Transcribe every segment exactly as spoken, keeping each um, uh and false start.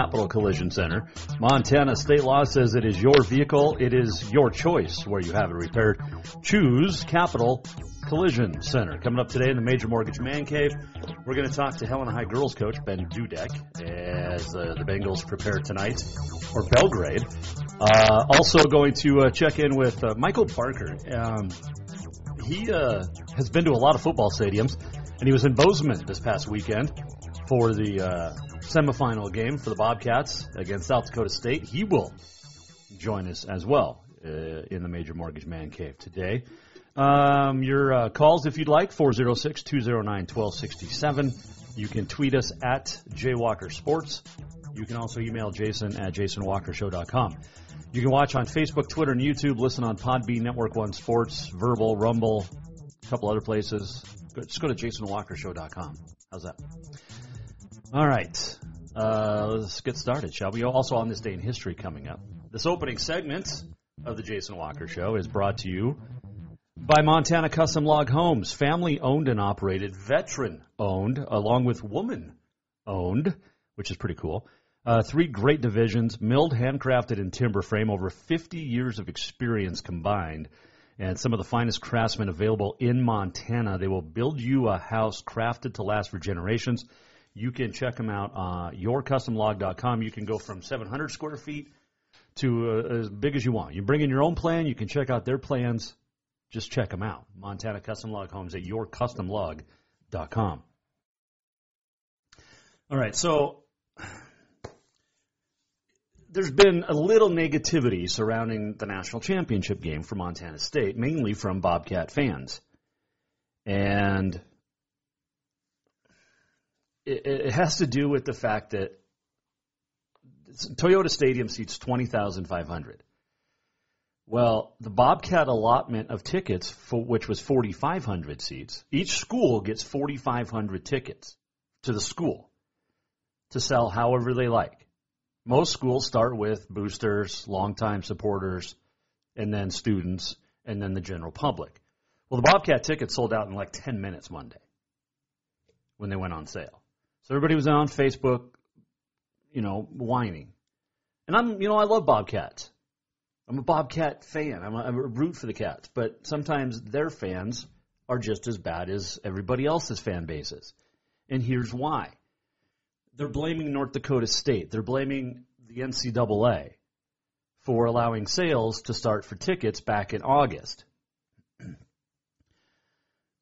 Capital Collision Center. Montana state law says it is your vehicle. It is your choice where you have it repaired. Choose Capital Collision Center. Coming up today in the Major Mortgage Man Cave, we're going to talk to Helena High girls coach Ben Dudek as uh, the Bengals prepare tonight for Belgrade. Uh, also going to uh, check in with uh, Michael Barker. Um, he uh, has been to a lot of football stadiums, and he was in Bozeman this past weekend for the uh, semifinal game for the Bobcats against South Dakota State. He will join us as well uh, in the Major Mortgage Man Cave today. Um, your uh, calls, if you'd like, four oh six, two oh nine, one two six seven. You can tweet us at J Walker Sports. You can also email Jason at jason walker show dot com. You can watch on Facebook, Twitter, and YouTube. Listen on Podbean, Network One Sports, Verbal, Rumble, a couple other places. Just go to jason walker show dot com. How's that? All right, uh, let's get started, shall we? Also on this day in history coming up. This opening segment of the Jason Walker Show is brought to you by Montana Custom Log Homes, family-owned and operated, veteran-owned, along with woman-owned, which is pretty cool. Uh, three great divisions, milled, handcrafted, and timber frame, over fifty years of experience combined, and some of the finest craftsmen available in Montana. They will build you a house crafted to last for generations. You can check them out on uh, your custom log dot com. You can go from seven hundred square feet to uh, as big as you want. You bring in your own plan. You can check out their plans. Just check them out. Montana Custom Log Homes at your custom log dot com. All right, so there's been a little negativity surrounding the national championship game for Montana State, mainly from Bobcat fans. And it has to do with the fact that Toyota Stadium seats twenty thousand five hundred. Well, the Bobcat allotment of tickets, for which was forty-five hundred seats, each school gets forty-five hundred tickets to the school to sell however they like. Most schools start with boosters, longtime supporters, and then students, and then the general public. Well, the Bobcat tickets sold out in like ten minutes Monday when they went on sale. So everybody was on Facebook, you know, whining. And I'm, you know, I love Bobcats. I'm a Bobcat fan. I'm a, I'm a root for the Cats. But sometimes their fans are just as bad as everybody else's fan bases. And here's why. They're blaming North Dakota State. They're blaming the N C double A for allowing sales to start for tickets back in August.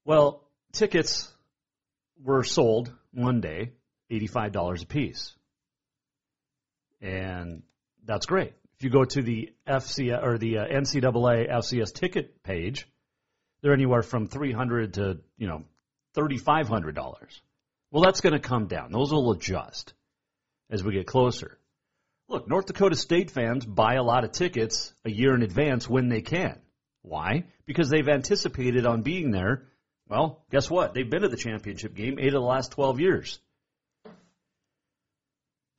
Well, tickets were sold Monday, eighty-five dollars a piece. And that's great. If you go to the F C S or the N C double A F C S ticket page, they're anywhere from three hundred dollars to, you know, thirty-five hundred dollars. Well, that's going to come down. Those will adjust as we get closer. Look, North Dakota State fans buy a lot of tickets a year in advance when they can. Why? Because they've anticipated on being there. Well, guess what? They've been to the championship game eight of the last twelve years.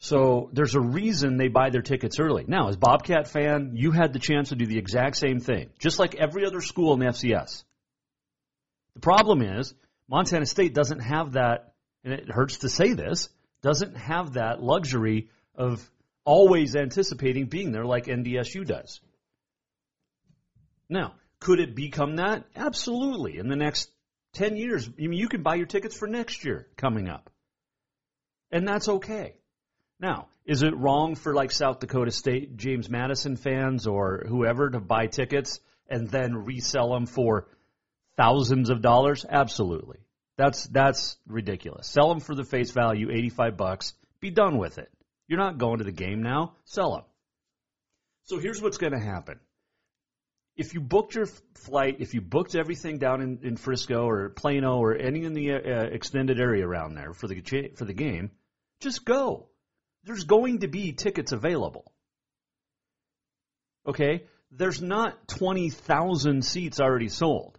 So there's a reason they buy their tickets early. Now, as Bobcat fan, you had the chance to do the exact same thing, just like every other school in the F C S. The problem is Montana State doesn't have that, and it hurts to say this, doesn't have that luxury of always anticipating being there like N D S U does. Now, could it become that? Absolutely. In the next Ten years. I mean, you can buy your tickets for next year coming up. And that's okay. Now, is it wrong for, like, South Dakota State James Madison fans or whoever to buy tickets and then resell them for thousands of dollars? Absolutely. That's that's ridiculous. Sell them for the face value, eighty-five bucks. Be done with it. You're not going to the game now. Sell them. So here's what's going to happen. If you booked your flight, if you booked everything down in, in Frisco or Plano or any in the uh, extended area around there for the for the game, just go. There's going to be tickets available. Okay? There's not twenty thousand seats already sold.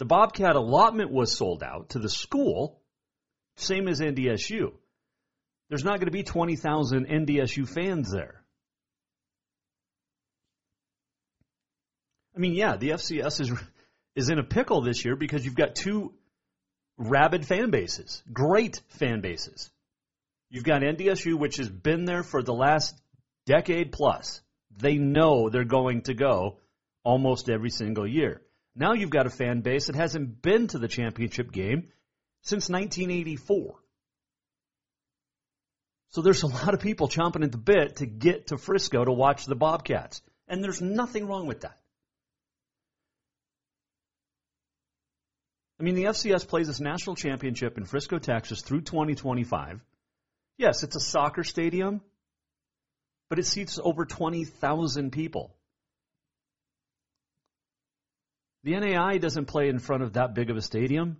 The Bobcat allotment was sold out to the school, same as N D S U. There's not going to be twenty thousand N D S U fans there. I mean, yeah, the F C S is is in a pickle this year because you've got two rabid fan bases, great fan bases. You've got N D S U, which has been there for the last decade plus. They know they're going to go almost every single year. Now you've got a fan base that hasn't been to the championship game since nineteen eighty-four. So there's a lot of people chomping at the bit to get to Frisco to watch the Bobcats, and there's nothing wrong with that. I mean, the F C S plays its national championship in Frisco, Texas through twenty twenty-five. Yes, it's a soccer stadium, but it seats over twenty thousand people. The N A I A doesn't play in front of that big of a stadium.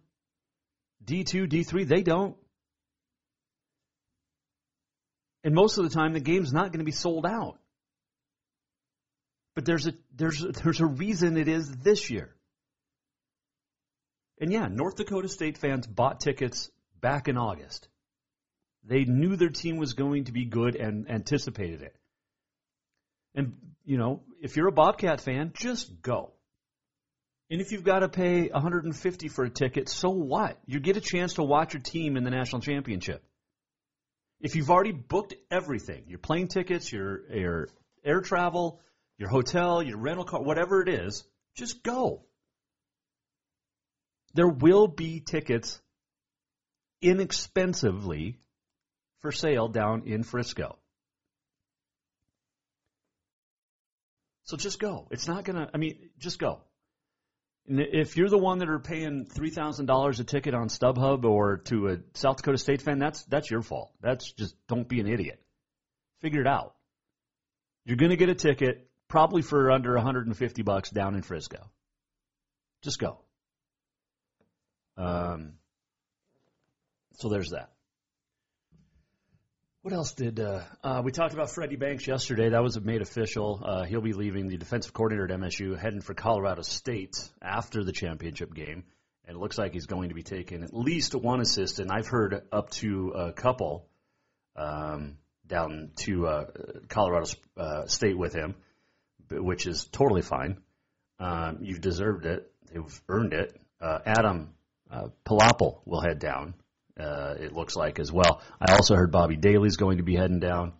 D two, D three, they don't. And most of the time, the game's not going to be sold out. But there's a there's a, there's a reason it is this year. And yeah, North Dakota State fans bought tickets back in August. They knew their team was going to be good and anticipated it. And, you know, if you're a Bobcat fan, just go. And if you've got to pay one hundred fifty dollars for a ticket, so what? You get a chance to watch your team in the national championship. If you've already booked everything, your plane tickets, your, your air travel, your hotel, your rental car, whatever it is, just go. There will be tickets inexpensively for sale down in Frisco. So just go. It's not going to, I mean, just go. And if you're the one that are paying three thousand dollars a ticket on StubHub or to a South Dakota State fan, that's that's your fault. That's just, don't be an idiot. Figure it out. You're going to get a ticket probably for under one hundred fifty bucks down in Frisco. Just go. Um, so there's that. What else did uh, uh, we talked about? Freddie Banks yesterday. That was made official. Uh, he'll be leaving the defensive coordinator at M S U, heading for Colorado State after the championship game, and it looks like he's going to be taking at least one assistant. I've heard up to a couple um, down to uh, Colorado uh, State with him, which is totally fine. Um, you've deserved it. You've earned it. Uh, Adam uh, Palapal will head down, uh, it looks like, as well. I also heard Bobby Daly's going to be heading down,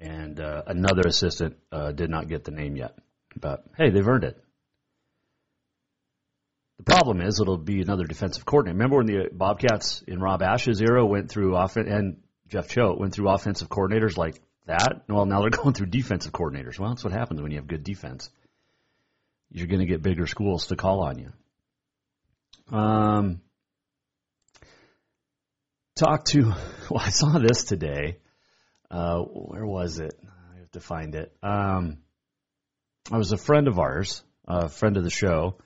and uh, another assistant uh, did not get the name yet. But, hey, they've earned it. The problem is it'll be another defensive coordinator. Remember when the Bobcats in Rob Ash's era went through off- – and Jeff Cho went through offensive coordinators like that? Well, now they're going through defensive coordinators. Well, that's what happens when you have good defense. You're going to get bigger schools to call on you. Um, talk to, well, I saw this today. Uh, where was it? I have to find it. Um, I was a friend of ours, a friend of the show,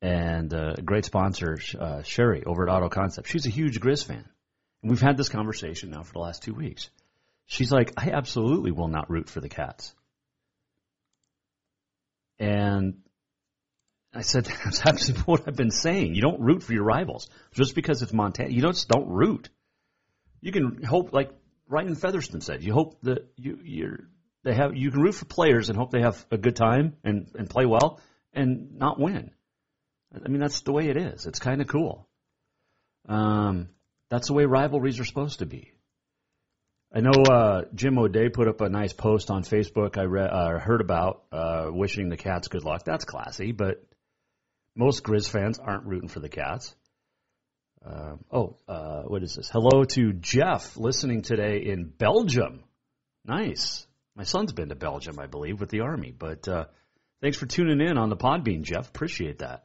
and a great sponsor, uh, Sherry, over at Auto Concepts. She's a huge Grizz fan. And we've had this conversation now for the last two weeks. She's like, I absolutely will not root for the Cats. And I said, that's absolutely what I've been saying. You don't root for your rivals. Just because it's Montana, you don't, don't root. You can hope, like Ryan Featherston said, you hope that you you're, they have. You can root for players and hope they have a good time and, and play well and not win. I mean, that's the way it is. It's kind of cool. Um, that's the way rivalries are supposed to be. I know uh, Jim O'Day put up a nice post on Facebook I re- uh, heard about uh, wishing the Cats good luck. That's classy, but most Grizz fans aren't rooting for the Cats. Uh, oh, uh, what is this? Hello to Jeff, listening today in Belgium. Nice. My son's been to Belgium, I believe, with the Army. But uh, thanks for tuning in on the Podbean, Jeff. Appreciate that.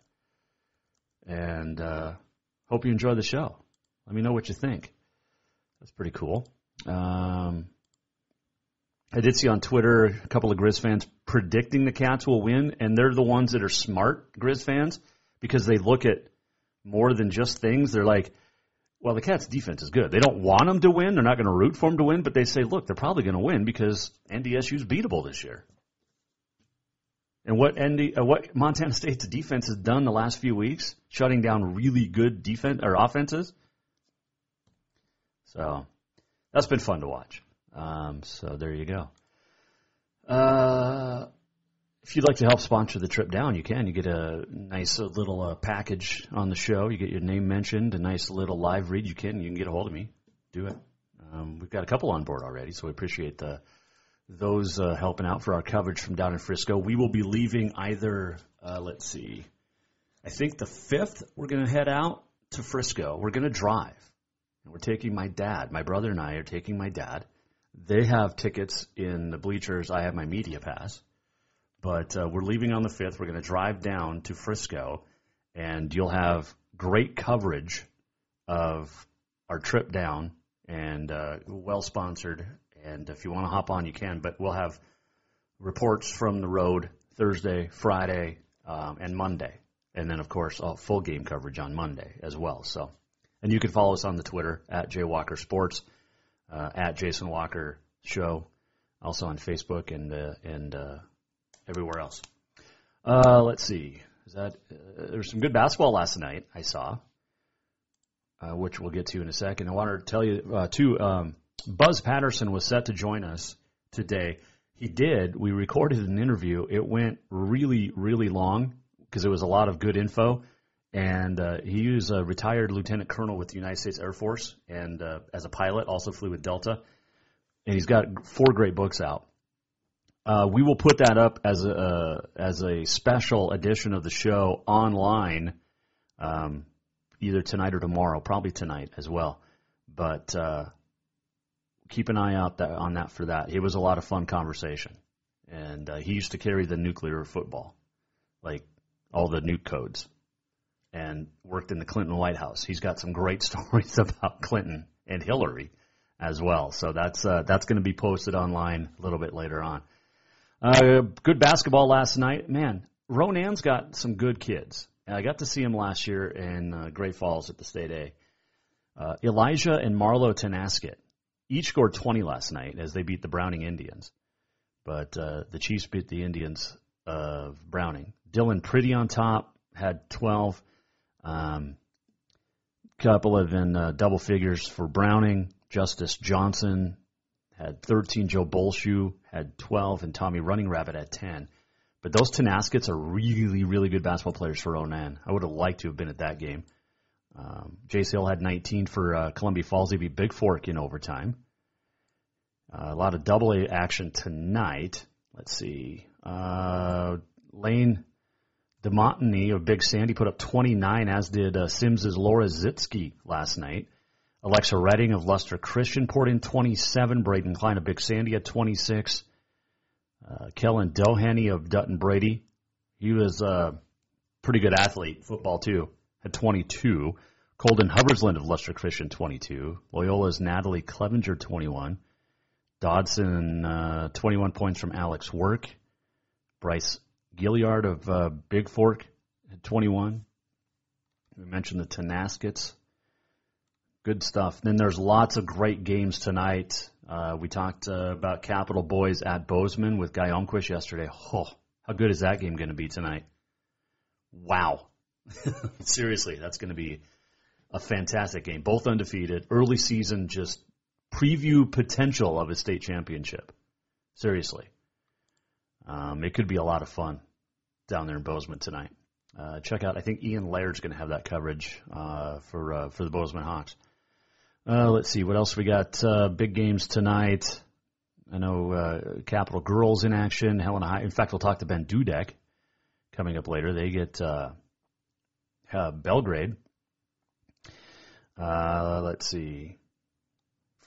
And uh, hope you enjoy the show. Let me know what you think. That's pretty cool. Um, I did see on Twitter a couple of Grizz fans predicting the Cats will win, and they're the ones that are smart Grizz fans because they look at more than just things. They're like, well, the Cats' defense is good. They don't want them to win. They're not going to root for them to win, but they say, look, they're probably going to win because N D S U's beatable this year. And what N D, uh, what Montana State's defense has done the last few weeks, shutting down really good defense or offenses. So that's been fun to watch. Um, so there you go. Uh, if you'd like to help sponsor the trip down, you can. You get a nice little uh, package on the show. You get your name mentioned, a nice little live read. You can. You can get a hold of me. Do it. Um, we've got a couple on board already, so we appreciate the those uh, helping out for our coverage from down in Frisco. We will be leaving either, uh, let's see, I think the fifth we're going to head out to Frisco. We're going to drive. And we're taking my dad. My brother and I are taking my dad. They have tickets in the bleachers. I have my media pass. But uh, we're leaving on the fifth. We're going to drive down to Frisco, and you'll have great coverage of our trip down and uh, well-sponsored. And if you want to hop on, you can. But we'll have reports from the road Thursday, Friday, um, and Monday. And then, of course, all full game coverage on Monday as well. So, and you can follow us on the Twitter, at J Walker Sports, uh, at Jason Walker Show, also on Facebook and uh, and uh, everywhere else. Uh, let's see. Is that uh, there was some good basketball last night, I saw, uh, which we'll get to in a second. I wanted to tell you, uh, too, um, Buzz Patterson was set to join us today. He did. We recorded an interview. It went really, really long because it was a lot of good info. And uh, he was a retired lieutenant colonel with the United States Air Force and uh, as a pilot, also flew with Delta. And he's got four great books out. Uh, we will put that up as a uh, as a special edition of the show online um, either tonight or tomorrow, probably tonight as well. But uh keep an eye out that, on that for that. It was a lot of fun conversation. And uh, he used to carry the nuclear football, like all the nuke codes, and worked in the Clinton White House. He's got some great stories about Clinton and Hillary as well. So that's uh, that's going to be posted online a little bit later on. Uh, good basketball last night. Man, Ronan's got some good kids. And I got to see him last year in uh, Great Falls at the State A. Uh, Elijah and Marlo Tenasket. Each scored twenty last night as they beat the Browning Indians. But uh, the Chiefs beat the Indians of Browning. Dylan Pretty on top had twelve. Um, couple of in uh, double figures for Browning. Justice Johnson had thirteen. Joe Bolshu had twelve. And Tommy Running Rabbit had ten. But those Tenaskets are really, really good basketball players for Onan. I would have liked to have been at that game. Um, Jace Hill had nineteen for uh, Columbia Falls. They beat Big Fork in overtime. Uh, a lot of double-A action tonight. Let's see. Uh, Lane DeMontany of Big Sandy put up twenty-nine, as did uh, Sims's Laura Zitsky last night. Alexa Redding of Luster Christian poured in twenty-seven. Braden Klein of Big Sandy had twenty-six. Uh, Kellen Doheny of Dutton Brady. He was a pretty good athlete, football too. Had twenty-two. Colden Hubbersland of Luster Christian, twenty-two. Loyola's Natalie Clevenger, twenty-one. Dodson, uh, twenty-one points from Alex Work. Bryce Gilliard of uh, Big Fork had twenty-one. We mentioned the Tenaskets. Good stuff. Then there's lots of great games tonight. Uh, we talked uh, about Capital Boys at Bozeman with Guy Omquist yesterday. Oh, how good is that game going to be tonight? Wow. Seriously, that's going to be a fantastic game. Both undefeated, early season, just preview potential of a state championship. Seriously. Um, it could be a lot of fun down there in Bozeman tonight. Uh, check out, I think Ian Laird's going to have that coverage uh, for uh, for the Bozeman Hawks. Uh, let's see, what else we got? Uh, big games tonight. I know uh, Capital Girls in action, Helena High. In fact, we'll talk to Ben Dudek coming up later. They get... Uh, uh, Belgrade. Uh, let's see.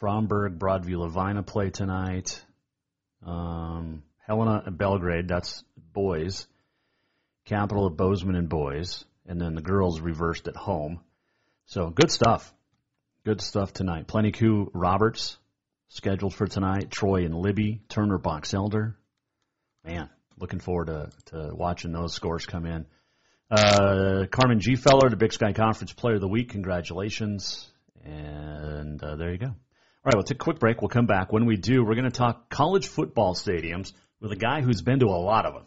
Fromberg, Broadview, Levina play tonight. Um, Helena and Belgrade, that's boys. Capital of Bozeman and boys. And then the girls reversed at home. So good stuff. Good stuff tonight. Plenty Coup Roberts scheduled for tonight. Troy and Libby. Turner Box Elder. Man, looking forward to, to watching those scores come in. Uh, Carmen G. Feller, the Big Sky Conference Player of the Week. Congratulations. And uh, there you go. All right, we'll take a quick break. We'll come back. When we do, we're going to talk college football stadiums with a guy who's been to a lot of them.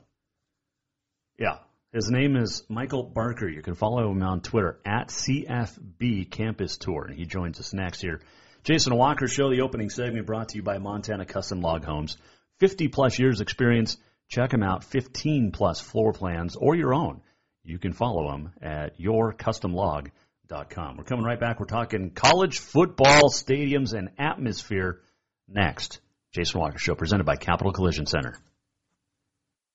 Yeah. His name is Michael Barker. You can follow him on Twitter, at C F B Campus Tour, and he joins us next here. Jason Walker Show, the opening segment brought to you by Montana Custom Log Homes. fifty-plus years experience. Check them out. fifteen-plus floor plans or your own. You can follow them at your custom log dot com. We're coming right back. We're talking college football stadiums and atmosphere next. Jason Walker Show, presented by Capital Collision Center.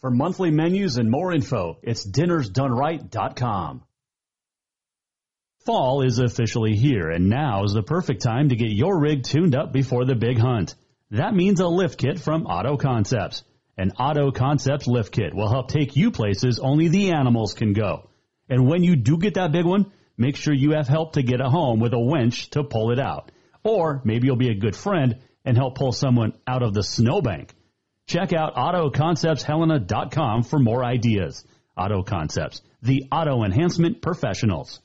For monthly menus and more info, it's dinners done right dot com. Fall is officially here, and now is the perfect time to get your rig tuned up before the big hunt. That means a lift kit from Auto Concepts. An Auto Concepts lift kit will help take you places only the animals can go. And when you do get that big one, make sure you have help to get it home with a winch to pull it out. Or maybe you'll be a good friend and help pull someone out of the snowbank. Check out auto concepts helena dot com for more ideas. Auto Concepts, the auto enhancement professionals.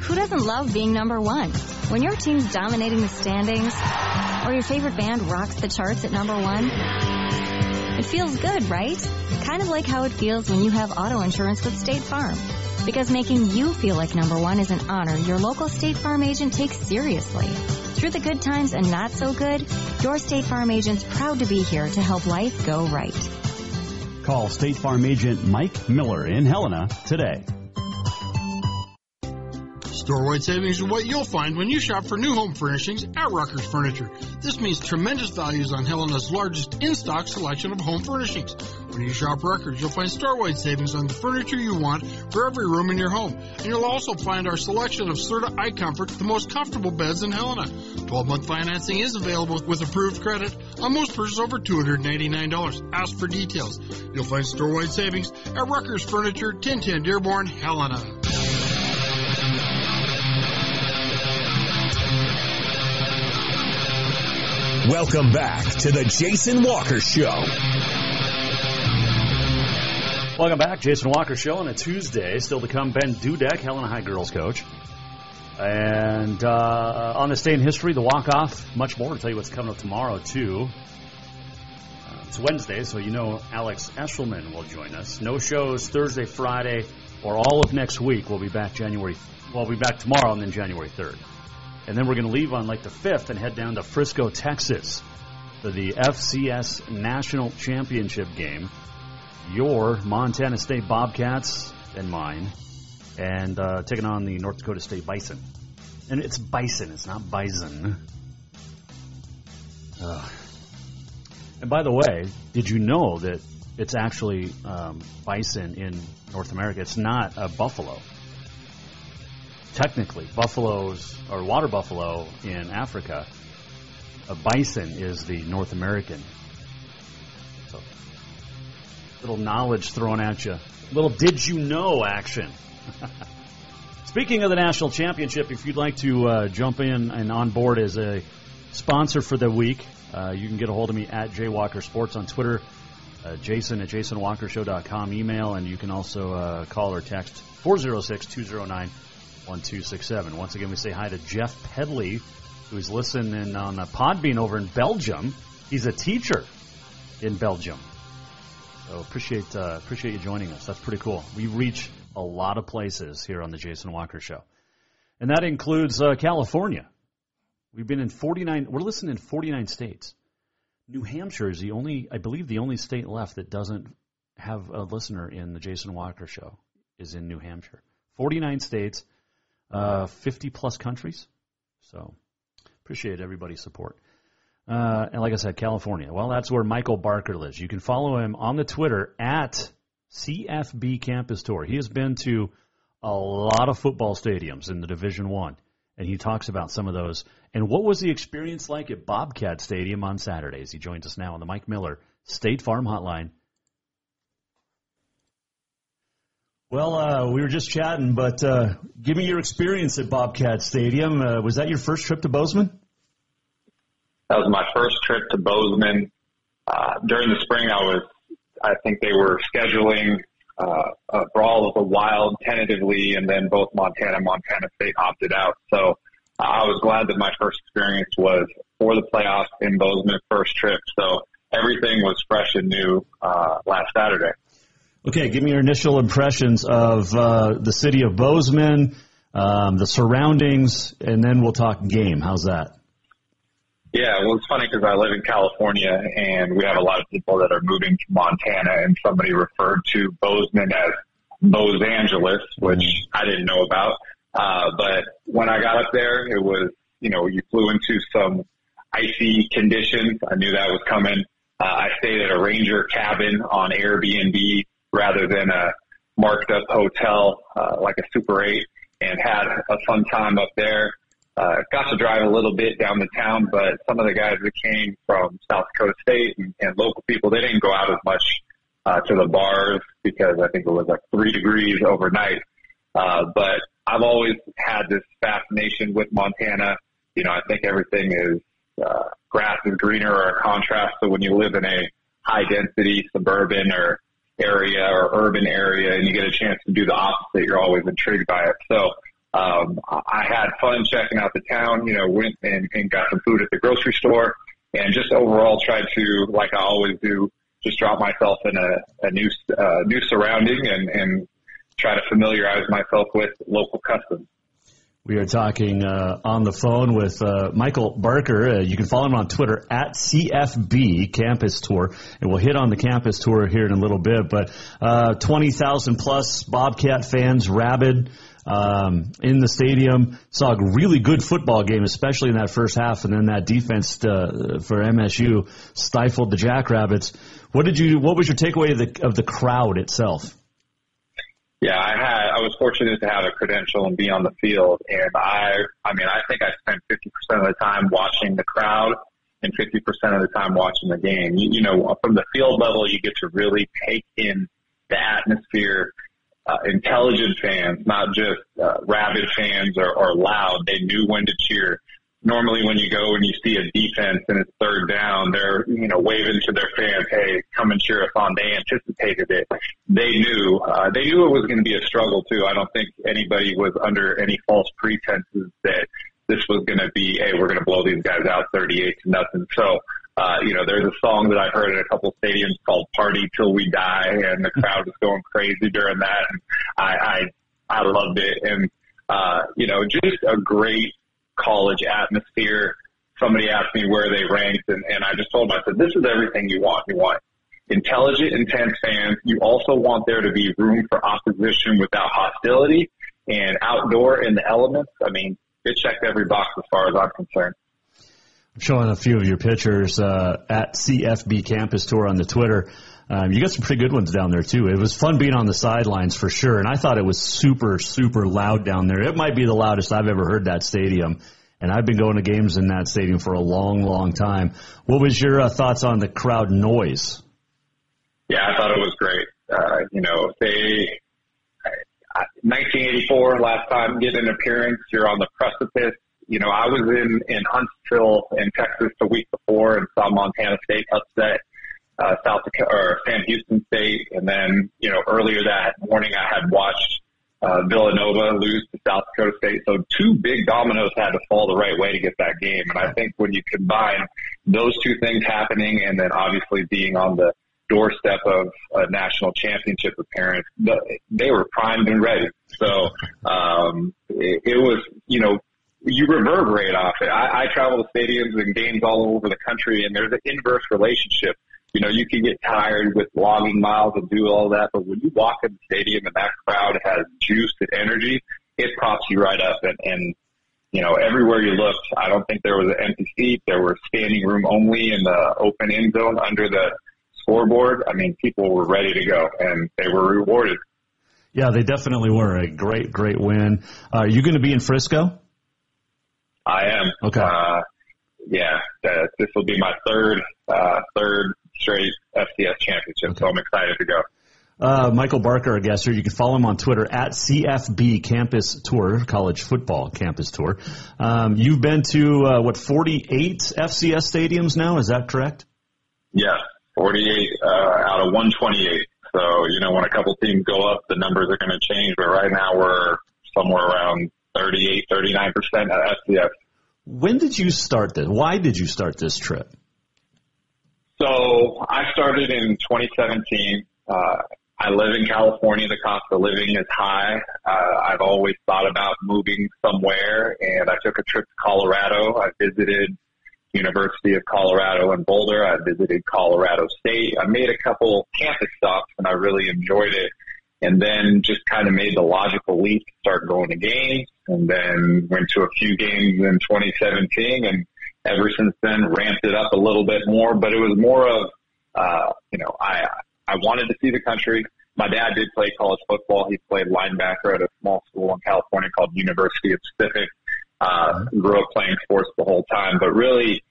Who doesn't love being number one? When your team's dominating the standings or your favorite band rocks the charts at number one, it feels good, right? Kind of like how it feels when you have auto insurance with State Farm. Because making you feel like number one is an honor your local State Farm agent takes seriously. Through the good times and not so good, your State Farm agent's proud to be here to help life go right. Call State Farm agent Mike Miller in Helena today. Storewide savings are what you'll find when you shop for new home furnishings at Rucker's Furniture. This means tremendous values on Helena's largest in-stock selection of home furnishings. When you shop Rucker's, you'll find storewide savings on the furniture you want for every room in your home. And you'll also find our selection of Serta iComfort, the most comfortable beds in Helena. twelve-month financing is available with approved credit on most purchases over two hundred ninety-nine dollars. Ask for details. You'll find storewide savings at Rucker's Furniture, ten ten Dearborn, Helena. Welcome back to the Jason Walker Show. Welcome back, Jason Walker Show on a Tuesday. Still to come, Ben Dudek, Helena High girls coach. And uh, on this day in history, the walk-off, much more. I'll tell you what's coming up tomorrow, too. Uh, it's Wednesday, so you know Alex Eshelman will join us. No shows Thursday, Friday, or all of next week. We'll be back January. Well, we'll be back tomorrow and then January third. And then we're going to leave on like the fifth and head down to Frisco, Texas for the F C S National Championship game. Your Montana State Bobcats and mine, and uh, taking on the North Dakota State Bison. And it's Bison, it's not Bison. Uh, and by the way, did you know that it's actually um, bison in North America? It's not a buffalo. Technically, buffaloes or water buffalo in Africa, a bison is the North American. So, little knowledge thrown at you. Little did you know action. Speaking of the national championship, if you'd like to uh, jump in and on board as a sponsor for the week, uh, you can get a hold of me at J Walker Sports on Twitter, uh, Jason at Jason Walker Show dot com email, and you can also uh, call or text four oh six, two oh nine, one two six seven. Once again, we say hi to Jeff Pedley, who's listening on a Podbean over in Belgium. He's a teacher in Belgium. So appreciate uh, appreciate you joining us. That's pretty cool. We reach a lot of places here on the Jason Walker Show, and that includes uh, California. We've been in forty-nine. We're listening in forty-nine states. New Hampshire is the only, I believe, the only state left that doesn't have a listener in the Jason Walker Show is in New Hampshire. forty-nine states, uh, fifty plus countries. So appreciate everybody's support. Uh, and like I said, California. Well, that's where Michael Barker lives. You can follow him on the Twitter at C F B Campus Tour. He has been to a lot of football stadiums in the Division One, and he talks about some of those. And what was the experience like at Bobcat Stadium on Saturdays? He joins us now on the Mike Miller State Farm Hotline. Well, uh, we were just chatting, but uh, give me your experience at Bobcat Stadium. Uh, was that your first trip to Bozeman? That was my first trip to Bozeman. Uh, during the spring, I was, I think they were scheduling uh, a Brawl of the Wild tentatively, and then both Montana and Montana State opted out. So uh, I was glad that my first experience was for the playoffs in Bozeman, first trip. So everything was fresh and new uh, last Saturday. Okay, give me your initial impressions of uh, the city of Bozeman, um, the surroundings, and then we'll talk game. How's that? Yeah, well, it's funny because I live in California, and we have a lot of people that are moving to Montana, and somebody referred to Bozeman as Los Angeles, which I didn't know about. Uh, but when I got up there, it was, you know, you flew into some icy conditions. I knew that was coming. Uh, I stayed at a ranger cabin on Airbnb rather than a marked-up hotel uh, like a Super eight, and had a fun time up there. Uh, got to drive a little bit down the town, but some of the guys that came from South Dakota State and, and local people, they didn't go out as much uh, to the bars because I think it was like three degrees overnight. Uh, but I've always had this fascination with Montana. You know, I think everything is uh, grass is greener or a contrast. So when you live in a high-density suburban or area or urban area and you get a chance to do the opposite, you're always intrigued by it. So Um, I had fun checking out the town, you know, went and, and got some food at the grocery store and just overall tried to, like I always do, just drop myself in a, a new, uh, new surrounding and, and try to familiarize myself with local customs. We are talking uh, on the phone with uh, Michael Barker. Uh, you can follow him on Twitter at C F B Campus Tour, and we'll hit on the campus tour here in a little bit. But uh, twenty thousand plus Bobcat fans rabid um, in the stadium. Saw a really good football game, especially in that first half, and then that defense uh, for M S U stifled the Jackrabbits. What did you? What was your takeaway of the, of the crowd itself? Yeah, I had, I was fortunate to have a credential and be on the field. And I, I mean, I think I spent fifty percent of the time watching the crowd and fifty percent of the time watching the game. You, you know, from the field level, you get to really take in the atmosphere, uh, intelligent fans, not just uh, rabid fans or, or loud. They knew when to cheer. normally when you go and you see a defense and it's third down, they're, you know, waving to their fans, hey, come and cheer us on. They anticipated it. They knew. Uh, they knew it was going to be a struggle, too. I don't think anybody was under any false pretenses that this was going to be, hey, we're going to blow these guys out thirty-eight to nothing. So, uh, you know, there's a song that I've heard in a couple of stadiums called Party Till We Die, and the crowd was going crazy during that. And I, I, I loved it. And, uh, you know, just a great college atmosphere. Somebody asked me where they ranked, and, and I just told them, I said, this is everything you want. You want intelligent, intense fans. You also want there to be room for opposition without hostility and outdoor in the elements. I mean, it checked every box as far as I'm concerned. I'm showing a few of your pictures uh, at C F B Campus Tour on the Twitter. Um, you got some pretty good ones down there, too. It was fun being on the sidelines for sure, and I thought it was super, super loud down there. It might be the loudest I've ever heard that stadium, and I've been going to games in that stadium for a long, long time. What was your uh, thoughts on the crowd noise? Yeah, I thought it was great. Uh, you know, they nineteen eighty-four, last time, get an appearance, you're on the precipice. You know, I was in, in Huntsville in Texas the week before and saw Montana State upset Uh, South Dakota or Sam Houston State, and then you know earlier that morning I had watched uh, Villanova lose to South Dakota State. So two big dominoes had to fall the right way to get that game. And I think when you combine those two things happening, and then obviously being on the doorstep of a national championship appearance, they were primed and ready. So um, it, it was you know. You reverberate off it. I, I travel to stadiums and games all over the country, and there's an inverse relationship. You know, you can get tired with logging miles and do all that, but when you walk in the stadium and that crowd has juice and energy, it props you right up. And, and you know, everywhere you looked, I don't think there was an empty seat. There were standing room only in the open end zone under the scoreboard. I mean, people were ready to go, and they were rewarded. Yeah, they definitely were. A great, great win. Uh, are you going to be in Frisco? I am. Okay. Uh, yeah, uh, this will be my third uh, third straight F C S championship, okay. So I'm excited to go. Uh, Michael Barker, our guest here. You can follow him on Twitter at C F B Campus Tour, College Football Campus Tour. Um, you've been to, uh, what, forty-eight F C S stadiums now? Is that correct? Yeah, forty-eight uh, out of one twenty-eight. So, you know, when a couple teams go up, the numbers are going to change, but right now we're somewhere around thirty-eight, thirty-nine percent at F C S. When did you start this? Why did you start this trip? So I started in twenty seventeen. Uh, I live in California. The cost of living is high. Uh, I've always thought about moving somewhere, and I took a trip to Colorado. I visited University of Colorado in Boulder. I visited Colorado State. I made a couple campus stops, and I really enjoyed it. And then just kind of made the logical leap, start going to games, and then went to a few games in twenty seventeen, and ever since then ramped it up a little bit more. But it was more of, uh, you know, I I wanted to see the country. My dad did play college football. He played linebacker at a small school in California called University of Pacific. Uh, grew up playing sports the whole time, but really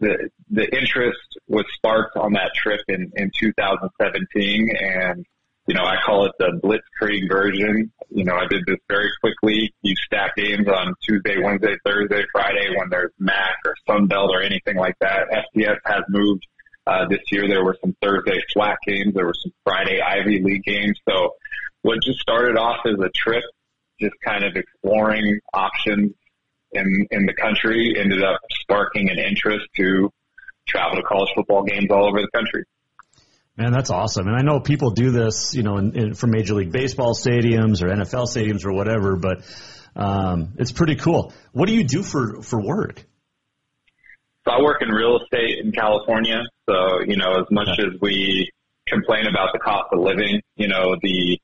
the the interest was sparked on that trip in in two thousand seventeen, and you know, I call it the blitzkrieg version. You know, I did this very quickly. You stack games on Tuesday, Wednesday, Thursday, Friday when there's M A C or Sunbelt or anything like that. F C S has moved. Uh, this year there were some Thursday SWAC games. There were some Friday Ivy League games. So what just started off as a trip, just kind of exploring options in, in the country, ended up sparking an interest to travel to college football games all over the country. Man, that's awesome. And I know people do this, you know, in, in, from Major League Baseball stadiums or N F L stadiums or whatever, but um, it's pretty cool. What do you do for, for work? So I work in real estate in California. So, you know, as much okay. as we complain about the cost of living, you know, the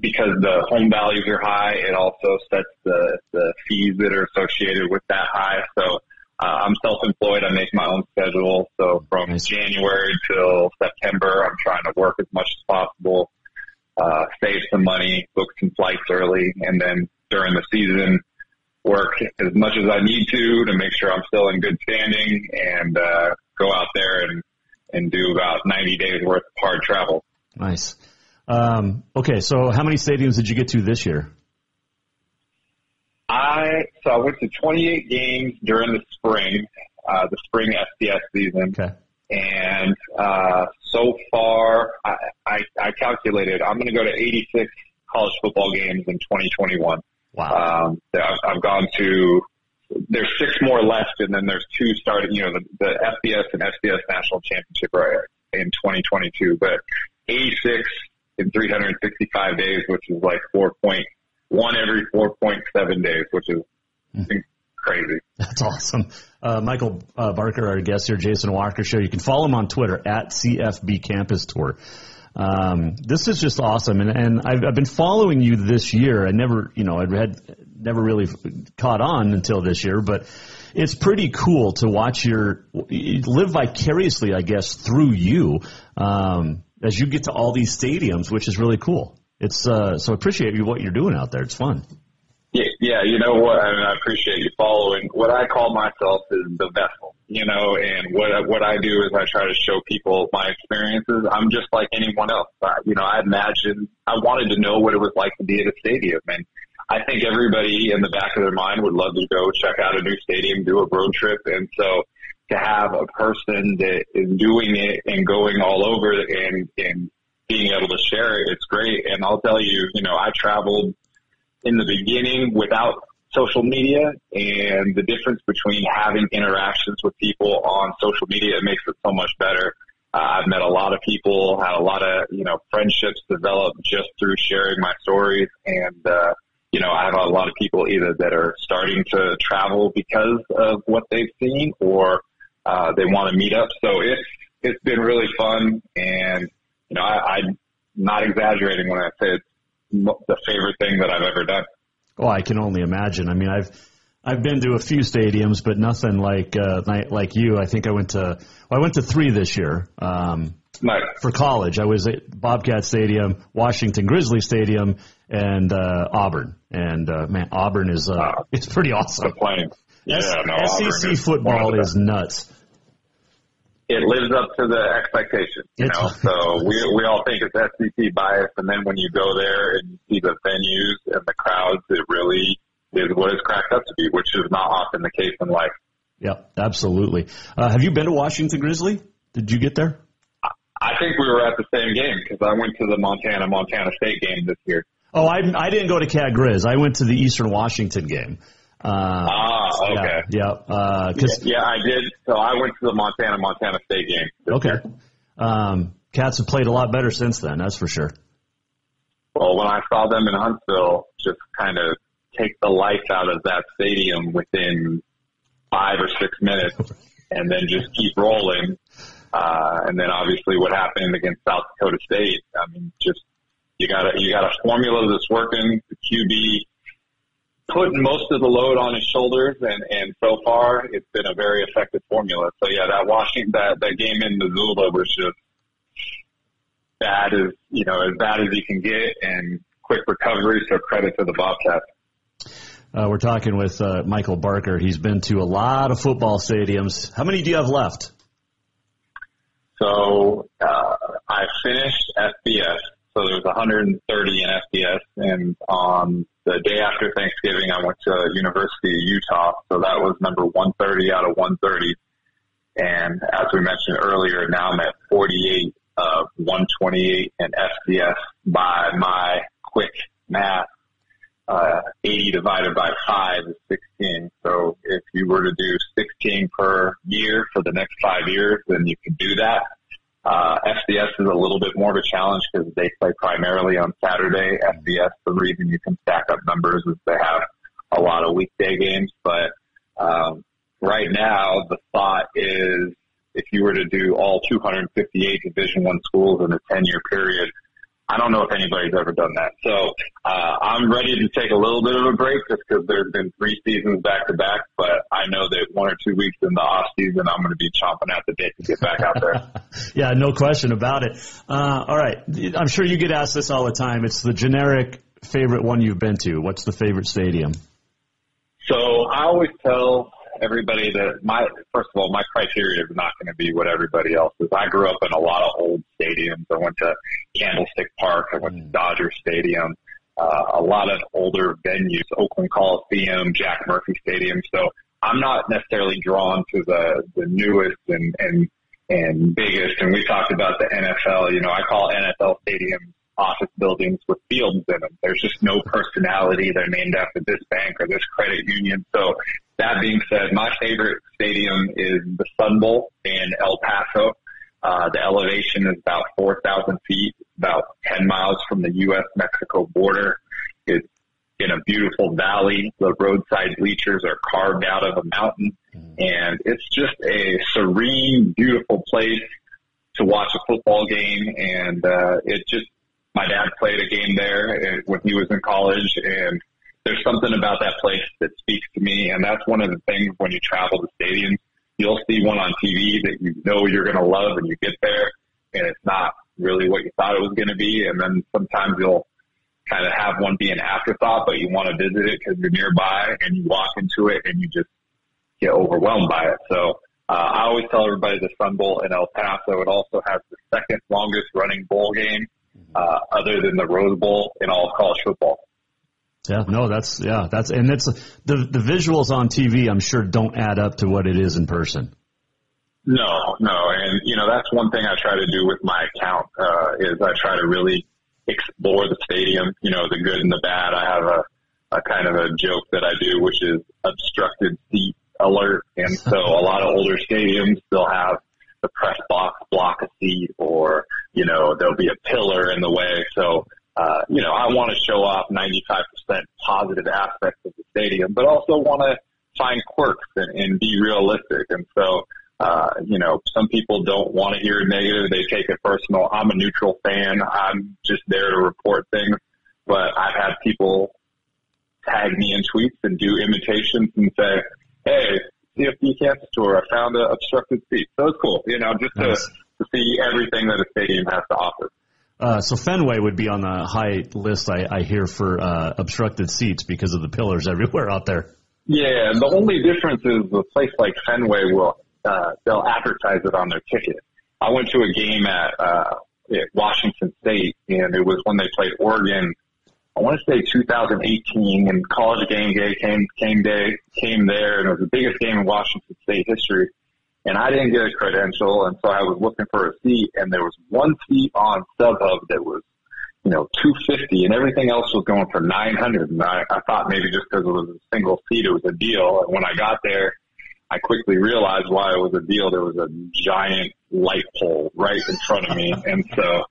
because the home values are high, it also sets the, the fees that are associated with that high. So, Uh, I'm self-employed. I make my own schedule. So from nice. January till September, I'm trying to work as much as possible, uh, save some money, book some flights early, and then during the season, work as much as I need to to make sure I'm still in good standing, and uh, go out there and, and do about ninety days worth of hard travel. Nice. Um, okay, so how many stadiums did you get to this year? I so I went to twenty-eight games during the spring, uh, the spring S D S season. Okay. And uh, so far, I, I, I calculated I'm going to go to eighty-six college football games in twenty twenty-one. Wow. Um, I've, I've gone to – there's six more left, and then there's two starting, you know, the, the F B S and S B S National Championship are in twenty twenty-two. But eighty-six in three hundred sixty-five days, which is like four point one every four point seven days, which is mm. crazy. That's awesome. Uh, Michael uh, Barker, our guest here, Jason Walker Show. You can follow him on Twitter, at C F B Campus Tour. Um, this is just awesome, and, and I've, I've been following you this year. I never, you know, I had never really caught on until this year, but it's pretty cool to watch your live vicariously, I guess, through you um, as you get to all these stadiums, which is really cool. It's uh, so I appreciate you what you're doing out there. It's fun. Yeah, yeah, you know what? I mean, I appreciate you following. What I call myself is the vessel. You know, and what what I do is I try to show people my experiences. I'm just like anyone else. I, you know, I imagine I wanted to know what it was like to be at a stadium, and I think everybody in the back of their mind would love to go check out a new stadium, do a road trip, and so to have a person that is doing it and going all over and and being able to share it, it's great. And I'll tell you, you know, I traveled in the beginning without social media, and the difference between having interactions with people on social media, it makes it so much better. Uh, I've met a lot of people, had a lot of, you know, friendships developed just through sharing my stories. And, uh, you know, I have a lot of people either that are starting to travel because of what they've seen or, uh, they want to meet up. So it's, it's been really fun. And, you know, I, I'm not exaggerating when I say it's the favorite thing that I've ever done. Well, I can only imagine. I mean, I've I've been to a few stadiums, but nothing like uh, like you. I think I went to well, I went to three this year um, nice. for college. I was at Bobcat Stadium, Washington Grizzly Stadium, and uh, Auburn. And uh, man, Auburn is uh, wow. it's pretty awesome. Yeah, S- no, S E C is football is nuts. It lives up to the expectation, you know. So we we all think it's S E C bias, and then when you go there and see the venues and the crowds, it really is what it's cracked up to be, which is not often the case in life. Yeah, absolutely. Uh, have you been to Washington Grizzly? Did you get there? I think we were at the same game because I went to the Montana Montana State game this year. Oh, I I didn't go to Cad Grizz. I went to the Eastern Washington game. Uh, ah, okay. Yeah, yeah, uh, cause, yeah, yeah, I did. So I went to the Montana, Montana State game. Okay. Year. Um, Cats have played a lot better since then, that's for sure. Well, when I saw them in Huntsville, just kind of take the life out of that stadium within five or six minutes and then just keep rolling. Uh, and then obviously what happened against South Dakota State, I mean, just you got you got a formula that's working, the Q B putting most of the load on his shoulders, and, and so far it's been a very effective formula. So yeah, that Washington that, that game in Missoula was just bad as you know as bad as you can get, and quick recovery. So credit to the Bobcats. Uh, we're talking with uh, Michael Barker. He's been to a lot of football stadiums. How many do you have left? So uh, I finished F B S. So there's one hundred thirty in F B S, and on the day after Thanksgiving, I went to University of Utah, so that was number one thirty out of one thirty. And as we mentioned earlier, now I'm at forty-eight of one twenty-eight in F B S by my quick math. Uh, eighty divided by five is sixteen. So if you were to do sixteen per year for the next five years, then you could do that. Uh, F B S is a little bit more of a challenge because they play primarily on Saturday. F B S, the reason you can stack up numbers is they have a lot of weekday games. But um, right now, the thought is if you were to do all two hundred fifty-eight Division I schools in a ten-year period, I don't know if anybody's ever done that. So uh, I'm ready to take a little bit of a break just because there's been three seasons back-to-back, but I know that one or two weeks in the off-season, I'm going to be chomping at the bit to get back out there. Yeah, no question about it. Uh, all right, I'm sure you get asked this all the time. It's the generic favorite one you've been to. What's the favorite stadium? So I always tell everybody that my first of all, my criteria is not going to be what everybody else is. I grew up in a lot of old stadiums. I went to Candlestick Park. I went to Dodger Stadium. Uh, uh, a lot of older venues, Oakland Coliseum, Jack Murphy Stadium. So I'm not necessarily drawn to the, the newest and, and, and biggest. And we talked about the N F L, you know, I call N F L stadiums office buildings with fields in them. There's just no personality. They're named after this bank or this credit union. So that being said, my favorite stadium is the Sun Bowl in El Paso. Uh, the elevation is about four thousand feet, about ten miles from the U S Mexico border. It's in a beautiful valley. The roadside bleachers are carved out of a mountain, and it's just a serene, beautiful place to watch a football game. And uh, it just, my dad played a game there when he was in college, and there's something about that place that speaks to me. And that's one of the things when you travel to stadiums, you'll see one on T V that you know you're going to love, and you get there and it's not really what you thought it was going to be. And then sometimes you'll kind of have one be an afterthought, but you want to visit it because you're nearby, and you walk into it and you just get overwhelmed by it. So uh, I always tell everybody the Sun Bowl in El Paso, it also has the second longest running bowl game Uh, other than the Rose Bowl in all of college football. Yeah, no, that's, yeah, that's, and it's, the the visuals on T V, I'm sure, don't add up to what it is in person. No, no, and, you know, that's one thing I try to do with my account, uh, is I try to really explore the stadium, you know, the good and the bad. I have a, a kind of a joke that I do, which is obstructed seat alert, and so a lot of older stadiums, they'll have the press box block a seat, or, you know, there'll be a pillar in the way. So, uh, you know, I want to show off ninety-five percent positive aspects of the stadium, but also want to find quirks and, and be realistic. And so, uh, you know, some people don't want to hear negative. They take it personal. I'm a neutral fan. I'm just there to report things, but I've had people tag me in tweets and do imitations and say, hey, C F D campus tour, I found an obstructed seat. So it's cool, you know, just nice. to, to see everything that a stadium has to offer. Uh, so Fenway would be on the high list, I, I hear, for uh, obstructed seats because of the pillars everywhere out there. Yeah, the only difference is a place like Fenway will uh, they'll advertise it on their ticket. I went to a game at, uh, at Washington State, and it was when they played Oregon. I want to say two thousand eighteen, and college game day came, came day, came there, and it was the biggest game in Washington State history. And I didn't get a credential, and so I was looking for a seat, and there was one seat on StubHub that was, you know, two hundred fifty, and everything else was going for nine hundred. And I, I thought maybe just because it was a single seat, it was a deal. And when I got there, I quickly realized why it was a deal. There was a giant light pole right in front of me. And so,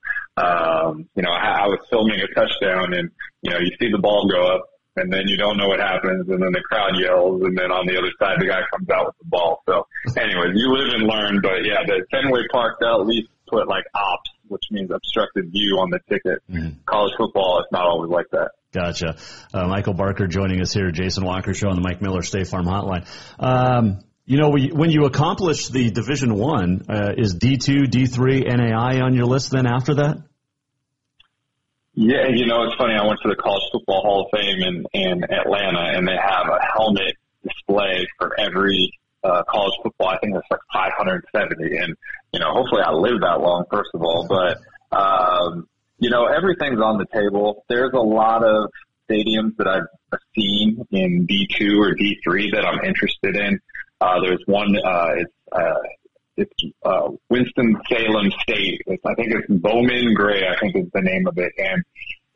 um, you know, I, I was filming a touchdown, and, you know, you see the ball go up, and then you don't know what happens, and then the crowd yells, and then on the other side, the guy comes out with the ball. So anyways, you live and learn. But yeah, the Fenway Park, they'll at least put like ops, which means obstructed view, on the ticket. Mm-hmm. College football, it's not always like that. Gotcha. Uh, Michael Barker joining us here, Jason Walker Show on the Mike Miller State Farm Hotline. Um, You know, when you accomplish the Division One, uh, is D two, D three, N A I on your list then after that? Yeah, you know, it's funny. I went to the College Football Hall of Fame in, in Atlanta, and they have a helmet display for every uh, college football. I think it's like five hundred seventy. And, you know, hopefully I live that long, first of all. But, um, you know, everything's on the table. There's a lot of stadiums that I've seen in D two or D three that I'm interested in. Uh, there's one, uh, it's, uh, it's, uh, Winston-Salem State. It's, I think it's Bowman Gray, I think is the name of it. And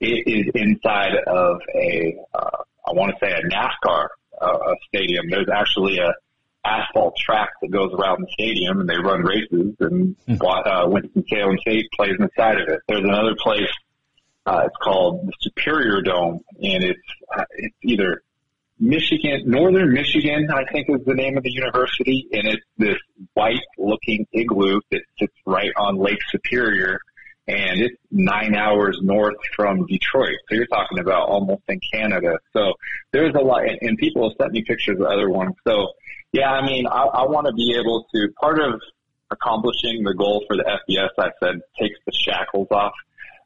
it is inside of a, uh, I want to say a NASCAR, uh, stadium. There's actually a asphalt track that goes around the stadium, and they run races, and, uh, Winston-Salem State plays inside of it. There's another place, uh, it's called the Superior Dome, and it's, uh, it's either Michigan, Northern Michigan, I think is the name of the university, and it's this white-looking igloo that sits right on Lake Superior, and it's nine hours north from Detroit. So you're talking about almost in Canada. So there's a lot, and, and people have sent me pictures of other ones. So, yeah, I mean, I, I want to be able to, part of accomplishing the goal for the F B S, I said, takes the shackles off.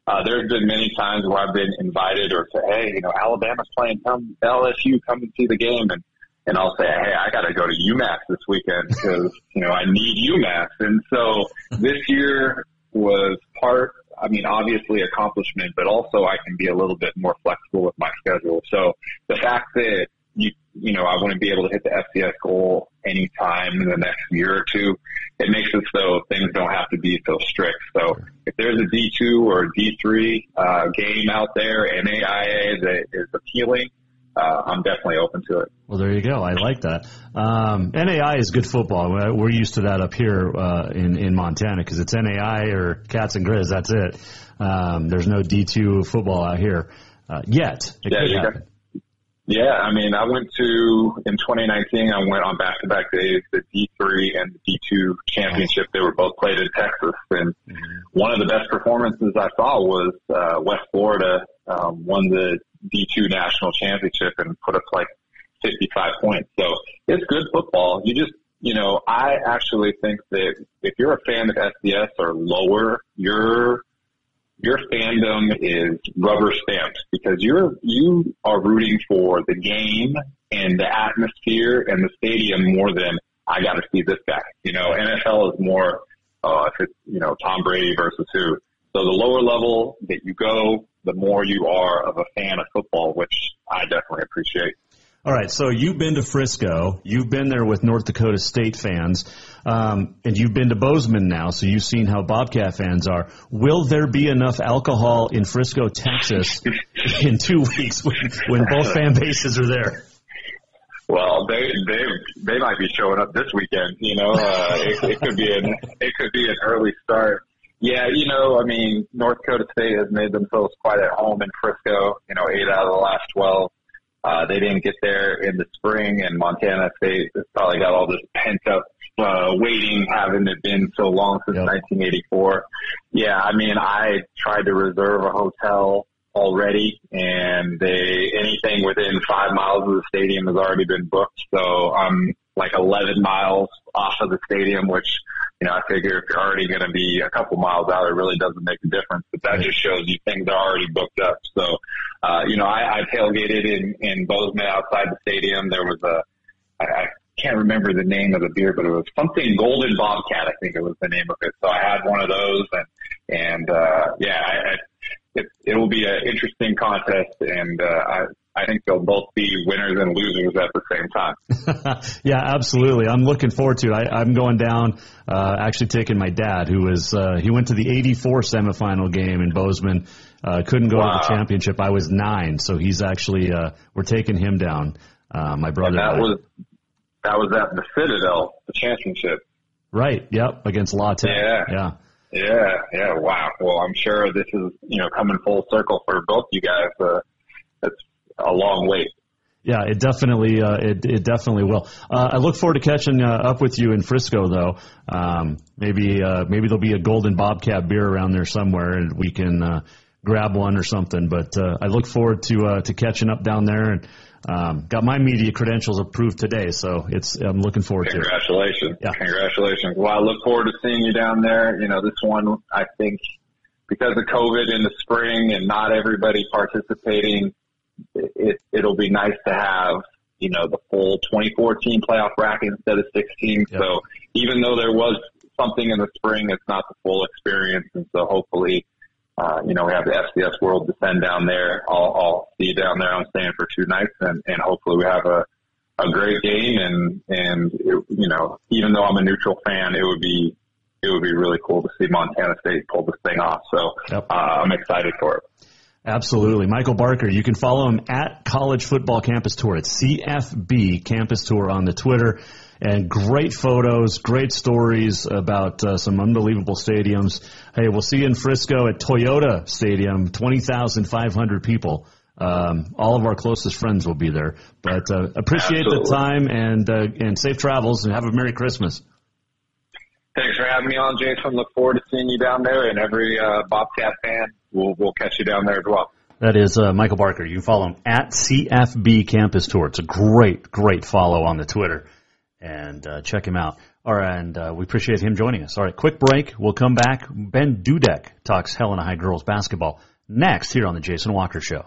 Uh, there's been many times where I've been invited or say, hey, you know, Alabama's playing, come L S U, come and see the game. And, and I'll say, hey, I got to go to UMass this weekend because, you know, I need UMass. And so this year was part I mean, obviously accomplishment, but also I can be a little bit more flexible with my schedule. So the fact that, you you know, I wouldn't be able to hit the F C S goal anytime in the next year or two, it makes it so things don't have to be so strict. So if there's a D two or a D three uh, game out there in A I A that is appealing, Uh, I'm definitely open to it. Well, there you go. I like that. Um, N A I is good football. We're used to that up here uh, in, in Montana because it's N A I or Cats and Grizz. That's it. Um, there's no D two football out here uh, yet. It yeah, could happen. Got, yeah, I mean, I went to, in twenty nineteen, I went on back-to-back days, the D three and the D two championship. They were both played in Texas. And one of the best performances I saw was uh, West Florida um, won the D two national championship and put up like fifty-five points. So it's good football. You just, you know, I actually think that if you're a fan of S D S or lower, your, your fandom is rubber stamped because you're, you are rooting for the game and the atmosphere and the stadium more than I got to see this guy. You know, N F L is more, uh, if it's, you know, Tom Brady versus who. So the lower level that you go, the more you are of a fan of football, which I definitely appreciate. All right, so you've been to Frisco. You've been there with North Dakota State fans, um, and you've been to Bozeman now, so you've seen how Bobcat fans are. Will there be enough alcohol in Frisco, Texas in two weeks when, when both fan bases are there? Well, they they they might be showing up this weekend. You know, uh, it, it could be an it could be an early start. Yeah, you know, I mean, North Dakota State has made themselves quite at home in Frisco, you know, eight out of the last twelve. Uh, they didn't get there in the spring, and Montana State has probably got all this pent-up uh, waiting, having it been so long since yep. nineteen eighty-four. Yeah, I mean, I tried to reserve a hotel already, and they anything within five miles of the stadium has already been booked, so I'm like eleven miles off of the stadium, which – you know, I figure if you're already going to be a couple miles out, it really doesn't make a difference. But that just shows you things are already booked up. So, uh, you know, I, I tailgated in, in Bozeman outside the stadium. There was a, I, I can't remember the name of the beer, but it was something Golden Bobcat, I think it was the name of it. So I had one of those, and, and uh, yeah, I, I, it, it will be an interesting contest, and uh, I I think they'll both be winners and losers at the same time. Yeah, absolutely. I'm looking forward to it. I, I'm going down, uh, actually taking my dad, who was, uh, he went to the eighty-four semifinal game in Bozeman, uh, couldn't go wow. to the championship. I was nine, so he's actually, uh, we're taking him down, uh, my brother. And that was, that was at the Citadel, the championship. Right, yep, against La Tech. Yeah. Yeah. Yeah, yeah, wow. Well, I'm sure this is, you know, coming full circle for both you guys. Uh, that's a long wait. Yeah, it definitely, uh, it it definitely will. Uh, I look forward to catching uh, up with you in Frisco, though. Um, maybe, uh, maybe there'll be a Golden Bobcat beer around there somewhere, and we can uh, grab one or something. But uh, I look forward to uh, to catching up down there, and um, got my media credentials approved today, so it's I'm looking forward to it. Congratulations! Yeah. Congratulations! Well, I look forward to seeing you down there. You know, this one, I think, because of COVID in the spring and not everybody participating. It, it'll be nice to have, you know, the full twenty-four team playoff bracket instead of sixteen. Yep. So even though there was something in the spring, it's not the full experience. And so hopefully, uh, you know, we have the F C S World descend down there. I'll, I'll see you down there. I'm staying for two nights, and, and hopefully we have a, a great game. And, and it, you know, even though I'm a neutral fan, it would be it would be really cool to see Montana State pull this thing off. So yep. uh, I'm excited for it. Absolutely. Michael Barker, you can follow him at College Football Campus Tour. It's C F B Campus Tour on the Twitter. And great photos, great stories about uh, some unbelievable stadiums. Hey, we'll see you in Frisco at Toyota Stadium, twenty thousand five hundred people. Um, all of our closest friends will be there. But uh, appreciate Absolutely. the time and, uh, and safe travels, and have a Merry Christmas. Thanks for having me on, Jason. Look forward to seeing you down there, and every uh, Bobcat fan, we'll, we'll catch you down there as well. That is uh, Michael Barker. You can follow him at C F B Campus Tour. It's a great, great follow on the Twitter, and uh, check him out. All right, and uh, we appreciate him joining us. All right, quick break. We'll come back. Ben Dudek talks Helena High girls basketball next here on the Jason Walker Show.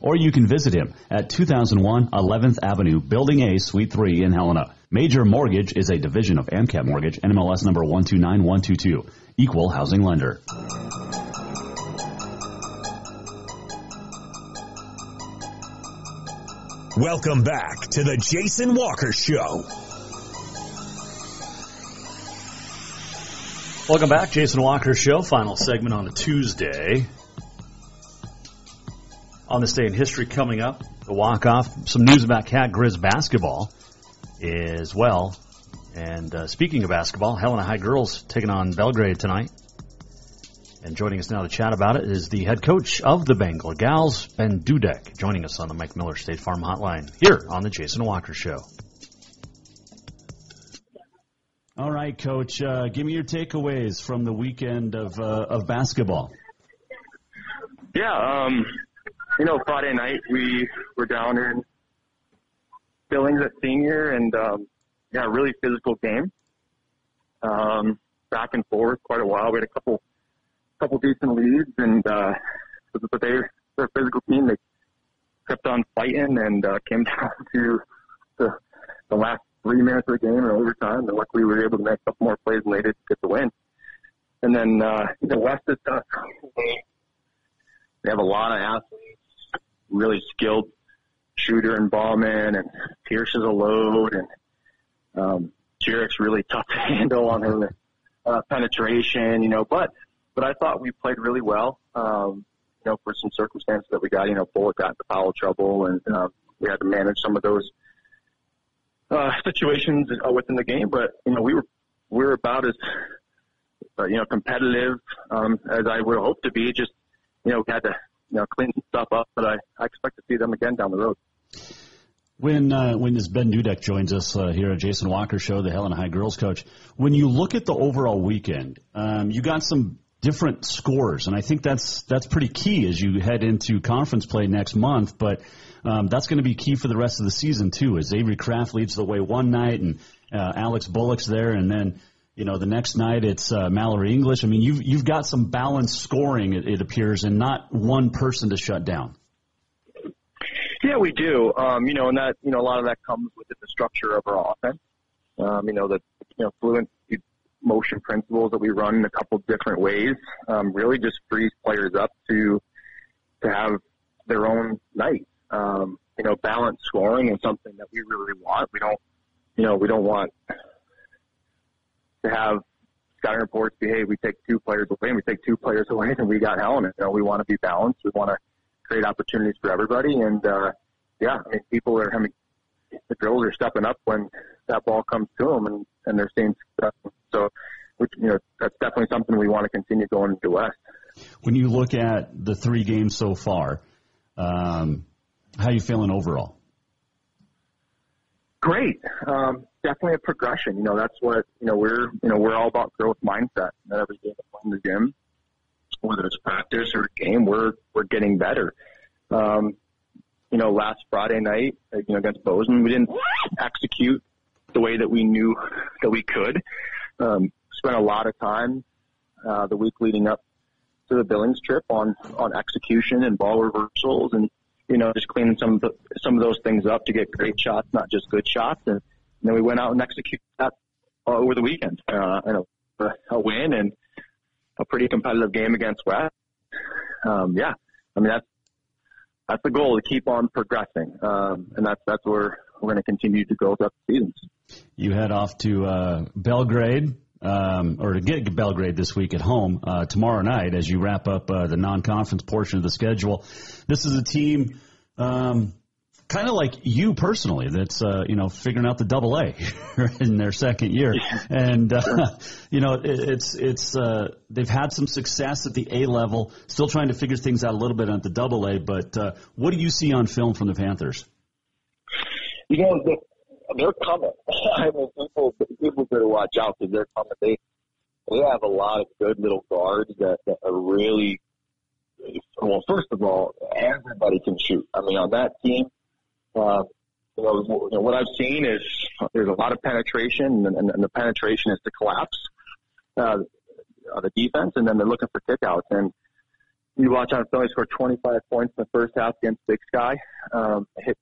or you can visit him at two thousand one eleventh Avenue, Building A, Suite three in Helena. Major Mortgage is a division of AMCAP Mortgage, N M L S number one two nine one two two, Equal Housing Lender. Welcome back to the Jason Walker Show. Welcome back, Jason Walker Show, final segment on a Tuesday. On this day in history coming up, the walk-off, some news about Cat Grizz basketball as well. And uh, speaking of basketball, Helena High girls taking on Belgrade tonight. And joining us now to chat about it is the head coach of the Bengal Gals, Ben Dudek, joining us on the Mike Miller State Farm Hotline here on the Jason Walker Show. All right, Coach. Uh, give me your takeaways from the weekend of uh, of basketball. Yeah, um, you know, Friday night we were down in Billings as a senior, and um, yeah, really physical game. Um, back and forth quite a while. We had a couple couple decent leads, and uh, but they they're a physical team. They kept on fighting and uh, came down to the the last three minutes of the game in overtime, and luckily we were able to make a couple more plays and they did get the win. And then, uh, you know, West is tough. They have a lot of athletes, really skilled shooter and ballman, and Pierce is a load, and um, Jerick's really tough to handle on her uh, penetration, you know, but, but I thought we played really well, um, you know, for some circumstances that we got. You know, Bullock got into foul trouble, and uh, we had to manage some of those Uh, situations uh, within the game, but you know we were we were about as uh, you know competitive um, as I would hope to be. Just you know had to you know clean stuff up, but I, I expect to see them again down the road. When uh, when this Ben Dudek joins us uh, here at Jason Walker Show, the Helena High girls coach, when you look at the overall weekend, um, you got some different scores, and I think that's that's pretty key as you head into conference play next month. But um, that's going to be key for the rest of the season too, as Avery Kraft leads the way one night, and uh, Alex Bullock's there, and then you know the next night it's uh, Mallory English. I mean, you've you've got some balanced scoring, it, it appears, and not one person to shut down. Yeah, we do. Um, you know, and that, you know, a lot of that comes within the structure of our offense. Um, you know, the, you know, fluent motion principles that we run in a couple different ways, um, really just frees players up to, to have their own night. Um, you know, balanced scoring is something that we really want. We don't, you know, we don't want to have scouting reports be, hey, we take two players away and we take two players away and we got Helena. You know, we want to be balanced. We want to create opportunities for everybody. And, uh, yeah, I mean, people are having, the drills are stepping up when that ball comes to them and, and they're seeing stuff. So, which, you know, that's definitely something we want to continue going into West. When you look at the three games so far, um, how are you feeling overall? Great. Um, definitely a progression. You know, that's what, you know, we're, you know, we're all about growth mindset. Not every day in the gym, whether it's practice or a game, we're, we're getting better. Um, you know, last Friday night, you know, against Bozeman, we didn't execute the way that we knew that we could. Um, spent a lot of time, uh, the week leading up to the Billings trip on, on execution and ball reversals and, you know, just cleaning some of the, some of those things up to get great shots, not just good shots. And, and then we went out and executed that uh, over the weekend, uh, and a, a win and a pretty competitive game against West. Um, yeah, I mean, that's, that's the goal, to keep on progressing. Um, and that's, that's where we're going to continue to go throughout the seasons. You head off to, uh, Belgrade, um, or to get Belgrade this week at home, uh, tomorrow night as you wrap up, uh, the non-conference portion of the schedule. This is a team, um, kind of like you personally, that's, uh, you know, figuring out the double A in their second year. Yeah. And, uh, sure. you know, it, it's, it's, uh, they've had some success at the A level, still trying to figure things out a little bit at the double A, but, uh, what do you see on film from the Panthers? You know, the, they're coming. I mean, people, people better watch out because they're coming. They, they have a lot of good little guards that, that are really, well, first of all, everybody can shoot. I mean, on that team, Uh, you know, what I've seen is there's a lot of penetration, and, and, and the penetration is to collapse uh, the defense, and then they're looking for kickouts. And you watch on film, they scored twenty-five points in the first half against Big Sky, um, hit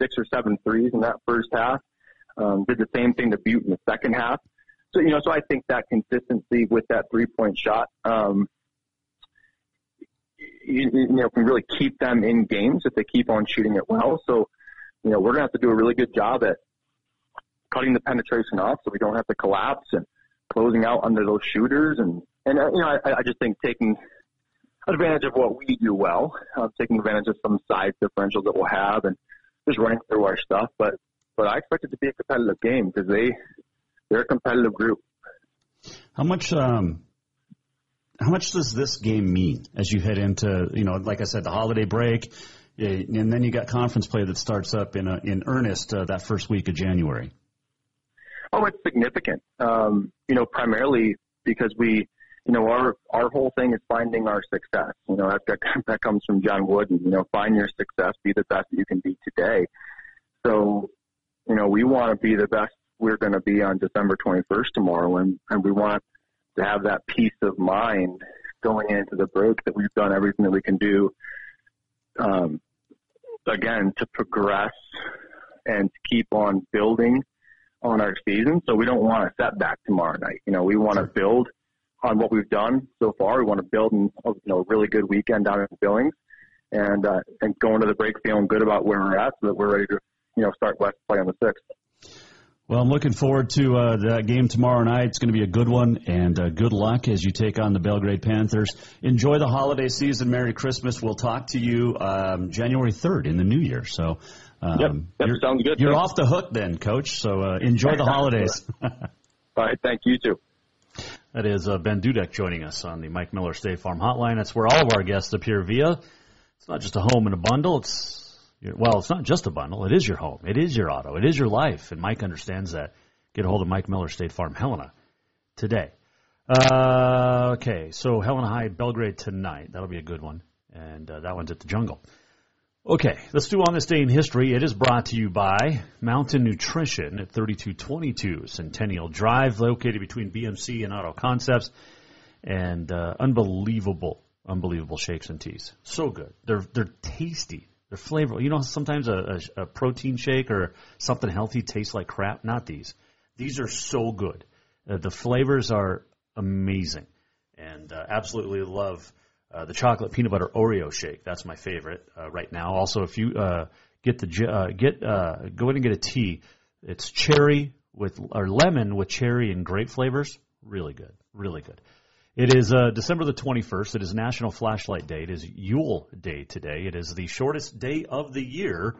six or seven threes in that first half, um, did the same thing to Butte in the second half. So, you know, so I think that consistency with that three-point shot, um, you, you know, can really keep them in games if they keep on shooting it well. So, you know, we're going to have to do a really good job at cutting the penetration off so we don't have to collapse and closing out under those shooters. And, and uh, you know, I, I just think taking advantage of what we do well, uh, taking advantage of some size differentials that we'll have and just running through our stuff. But, but I expect it to be a competitive game because they, they're a competitive group. How much, um, how much does this game mean as you head into, you know, like I said, the holiday break? And then you got conference play that starts up in a, in earnest uh, that first week of January. Oh, it's significant. Um, you know, primarily because we, you know, our our whole thing is finding our success. You know, that that comes from John Wooden. You know, find your success, be the best that you can be today. So, you know, we want to be the best we're going to be on December twenty-first tomorrow, and, and we want to have that peace of mind going into the break that we've done everything that we can do. Um, again, to progress and to keep on building on our season. So we don't want to set back tomorrow night. You know, we want to build on what we've done so far. We want to build in, you know, a really good weekend down in Billings and, uh, and go into the break feeling good about where we're at so that we're ready to, you know, start West play on the sixth. Well, I'm looking forward to uh, that game tomorrow night. It's going to be a good one, and uh, good luck as you take on the Belgrade Panthers. Enjoy the holiday season. Merry Christmas. We'll talk to you um, January third in the new year. So, um, yep, that sounds good. You're off the hook then, Coach, so uh, enjoy the holidays. All right, thank you, too. That is uh, Ben Dudek joining us on the Mike Miller State Farm Hotline. That's where all of our guests appear via. It's not just a home and a bundle. It's Well, it's not just a bundle. It is your home. It is your auto. It is your life. And Mike understands that. Get a hold of Mike Miller, State Farm, Helena, today. Uh, okay, so Helena High, Belgrade tonight. That'll be a good one. And uh, that one's at the Jungle. Okay, let's do On This Day in History. It is brought to you by Mountain Nutrition at thirty-two twenty-two Centennial Drive, located between B M C and Auto Concepts. And uh, unbelievable, unbelievable shakes and teas. So good. They're, they're tasty. They're flavorful. You know, sometimes a, a, a protein shake or something healthy tastes like crap. Not these. These are so good. Uh, the flavors are amazing. And uh, absolutely love uh, the chocolate peanut butter Oreo shake. That's my favorite uh, right now. Also, if you uh, get the uh, get uh, go in and get a tea, it's cherry with or lemon with cherry and grape flavors. Really good. Really good. It is uh, December the twenty-first. It is National Flashlight Day. It is Yule Day today. It is the shortest day of the year,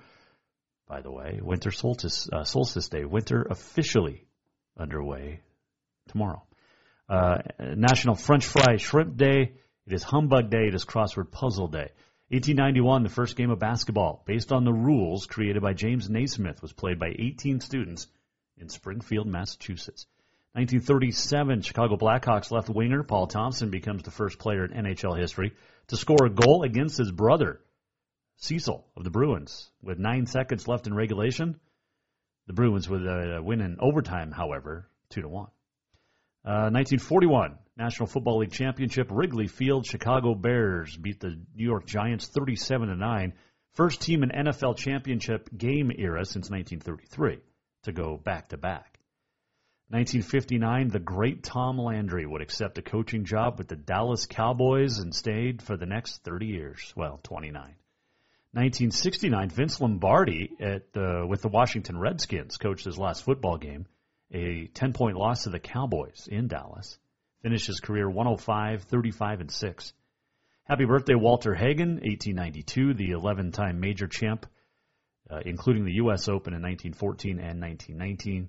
by the way. Winter Solstice, uh, Solstice Day. Winter officially underway tomorrow. Uh, National French Fry Shrimp Day. It is Humbug Day. It is Crossword Puzzle Day. eighteen ninety-one, the first game of basketball, based on the rules created by James Naismith, was played by eighteen students in Springfield, Massachusetts. nineteen thirty-seven, Chicago Blackhawks left winger Paul Thompson becomes the first player in N H L history to score a goal against his brother, Cecil, of the Bruins. With nine seconds left in regulation, the Bruins would uh, win in overtime, however, two to one. Uh, nineteen forty-one, National Football League Championship, Wrigley Field, Chicago Bears beat the New York Giants thirty-seven to nine. First team in N F L championship game era since nineteen thirty-three to go back-to-back. nineteen fifty-nine, the great Tom Landry would accept a coaching job with the Dallas Cowboys and stayed for the next thirty years. Well, twenty-nine. nineteen sixty-nine, Vince Lombardi at uh, with the Washington Redskins coached his last football game, a ten-point loss to the Cowboys in Dallas. Finished his career one oh five, thirty-five, and six. Happy birthday, Walter Hagen, eighteen ninety-two, the eleven-time major champ, uh, including the U S Open in nineteen fourteen and nineteen nineteen.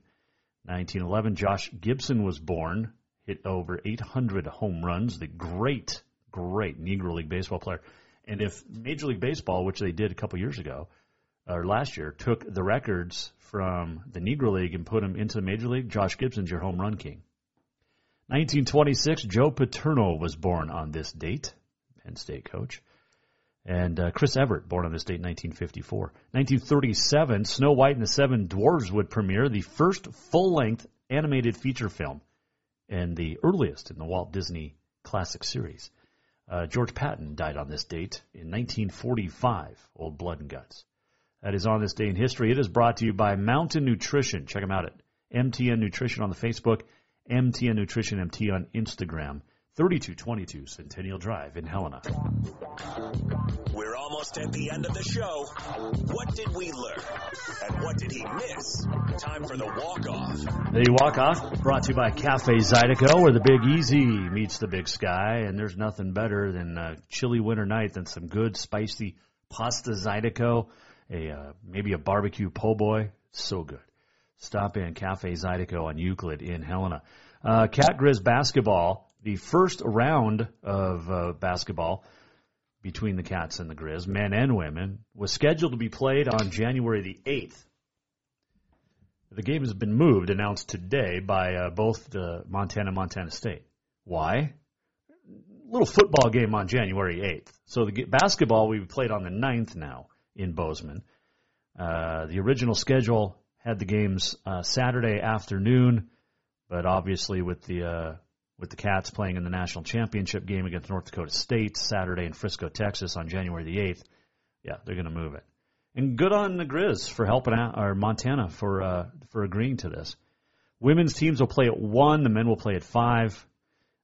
nineteen eleven, Josh Gibson was born, hit over eight hundred home runs, the great, great Negro League baseball player. And if Major League Baseball, which they did a couple years ago, or last year, took the records from the Negro League and put them into the Major League, Josh Gibson's your home run king. nineteen twenty-six, Joe Paterno was born on this date, Penn State coach. And uh, Chris Everett, born on this date in nineteen fifty-four. nineteen thirty-seven, Snow White and the Seven Dwarfs would premiere, the first full-length animated feature film and the earliest in the Walt Disney classic series. Uh, George Patton died on this date in nineteen forty-five, Old Blood and Guts. That is on this day in history. It is brought to you by Mountain Nutrition. Check them out at M T N Nutrition on the Facebook, M T N Nutrition M T on Instagram. thirty-two twenty-two Centennial Drive in Helena. We're almost at the end of the show. What did we learn? And what did he miss? Time for the walk-off. The walk-off brought to you by Cafe Zydeco, where the Big Easy meets the Big Sky. And there's nothing better than a chilly winter night than some good spicy pasta Zydeco, a, uh, maybe a barbecue po' boy. So good. Stop in Cafe Zydeco on Euclid in Helena. Uh, Cat Grizz basketball. The first round of uh, basketball between the Cats and the Grizz, men and women, was scheduled to be played on January the eighth. The game has been moved, announced today, by uh, both uh, Montana and Montana State. Why? Little football game on January eighth. So the basketball we played on the ninth now in Bozeman. Uh, the original schedule had the games uh, Saturday afternoon, but obviously with the... Uh, with the Cats playing in the national championship game against North Dakota State Saturday in Frisco, Texas on January the eighth. Yeah, they're going to move it. And good on the Grizz for helping out, or Montana for uh, for agreeing to this. Women's teams will play at one. The men will play at five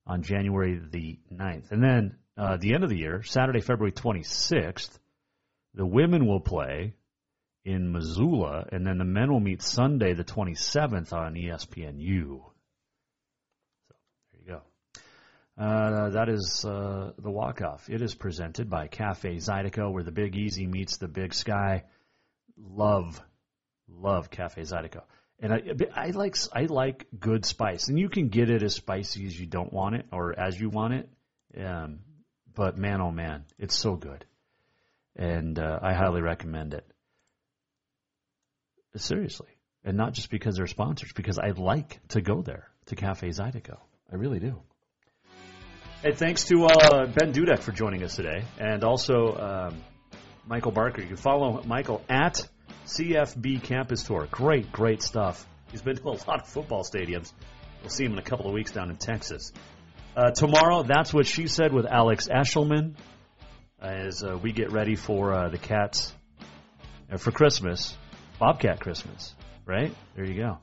on January the ninth. And then uh, the end of the year, Saturday, February twenty-sixth, the women will play in Missoula, and then the men will meet Sunday the twenty-seventh on E S P N U. Uh, that is uh, the walk-off. It is presented by Cafe Zydeco, where the Big Easy meets the Big Sky. Love, love Cafe Zydeco. And I, I like I like good spice. And you can get it as spicy as you don't want it or as you want it. Um, but, man, oh, man, it's so good. And uh, I highly recommend it. Seriously. And not just because they're sponsors, because I like to go there, to Cafe Zydeco. I really do. Hey, thanks to uh, Ben Dudek for joining us today, and also um, Michael Barker. You can follow Michael at C F B Campus Tour. Great, great stuff. He's been to a lot of football stadiums. We'll see him in a couple of weeks down in Texas. Uh, tomorrow, That's What She Said with Alex Eshelman as uh, we get ready for uh, the Cats for Christmas, Bobcat Christmas, right? There you go.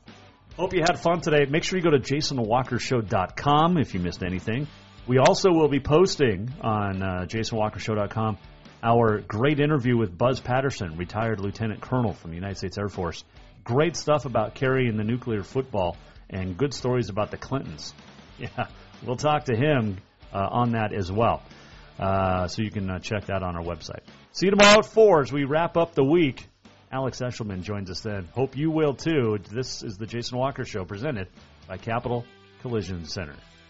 Hope you had fun today. Make sure you go to jason walker show dot com if you missed anything. We also will be posting on uh, jason walker show dot com our great interview with Buzz Patterson, retired lieutenant colonel from the United States Air Force. Great stuff about carrying the nuclear football and good stories about the Clintons. Yeah, we'll talk to him uh, on that as well. Uh, so you can uh, check that on our website. See you tomorrow at four as we wrap up the week. Alex Eshelman joins us then. Hope you will, too. This is the Jason Walker Show presented by Capital Collision Center.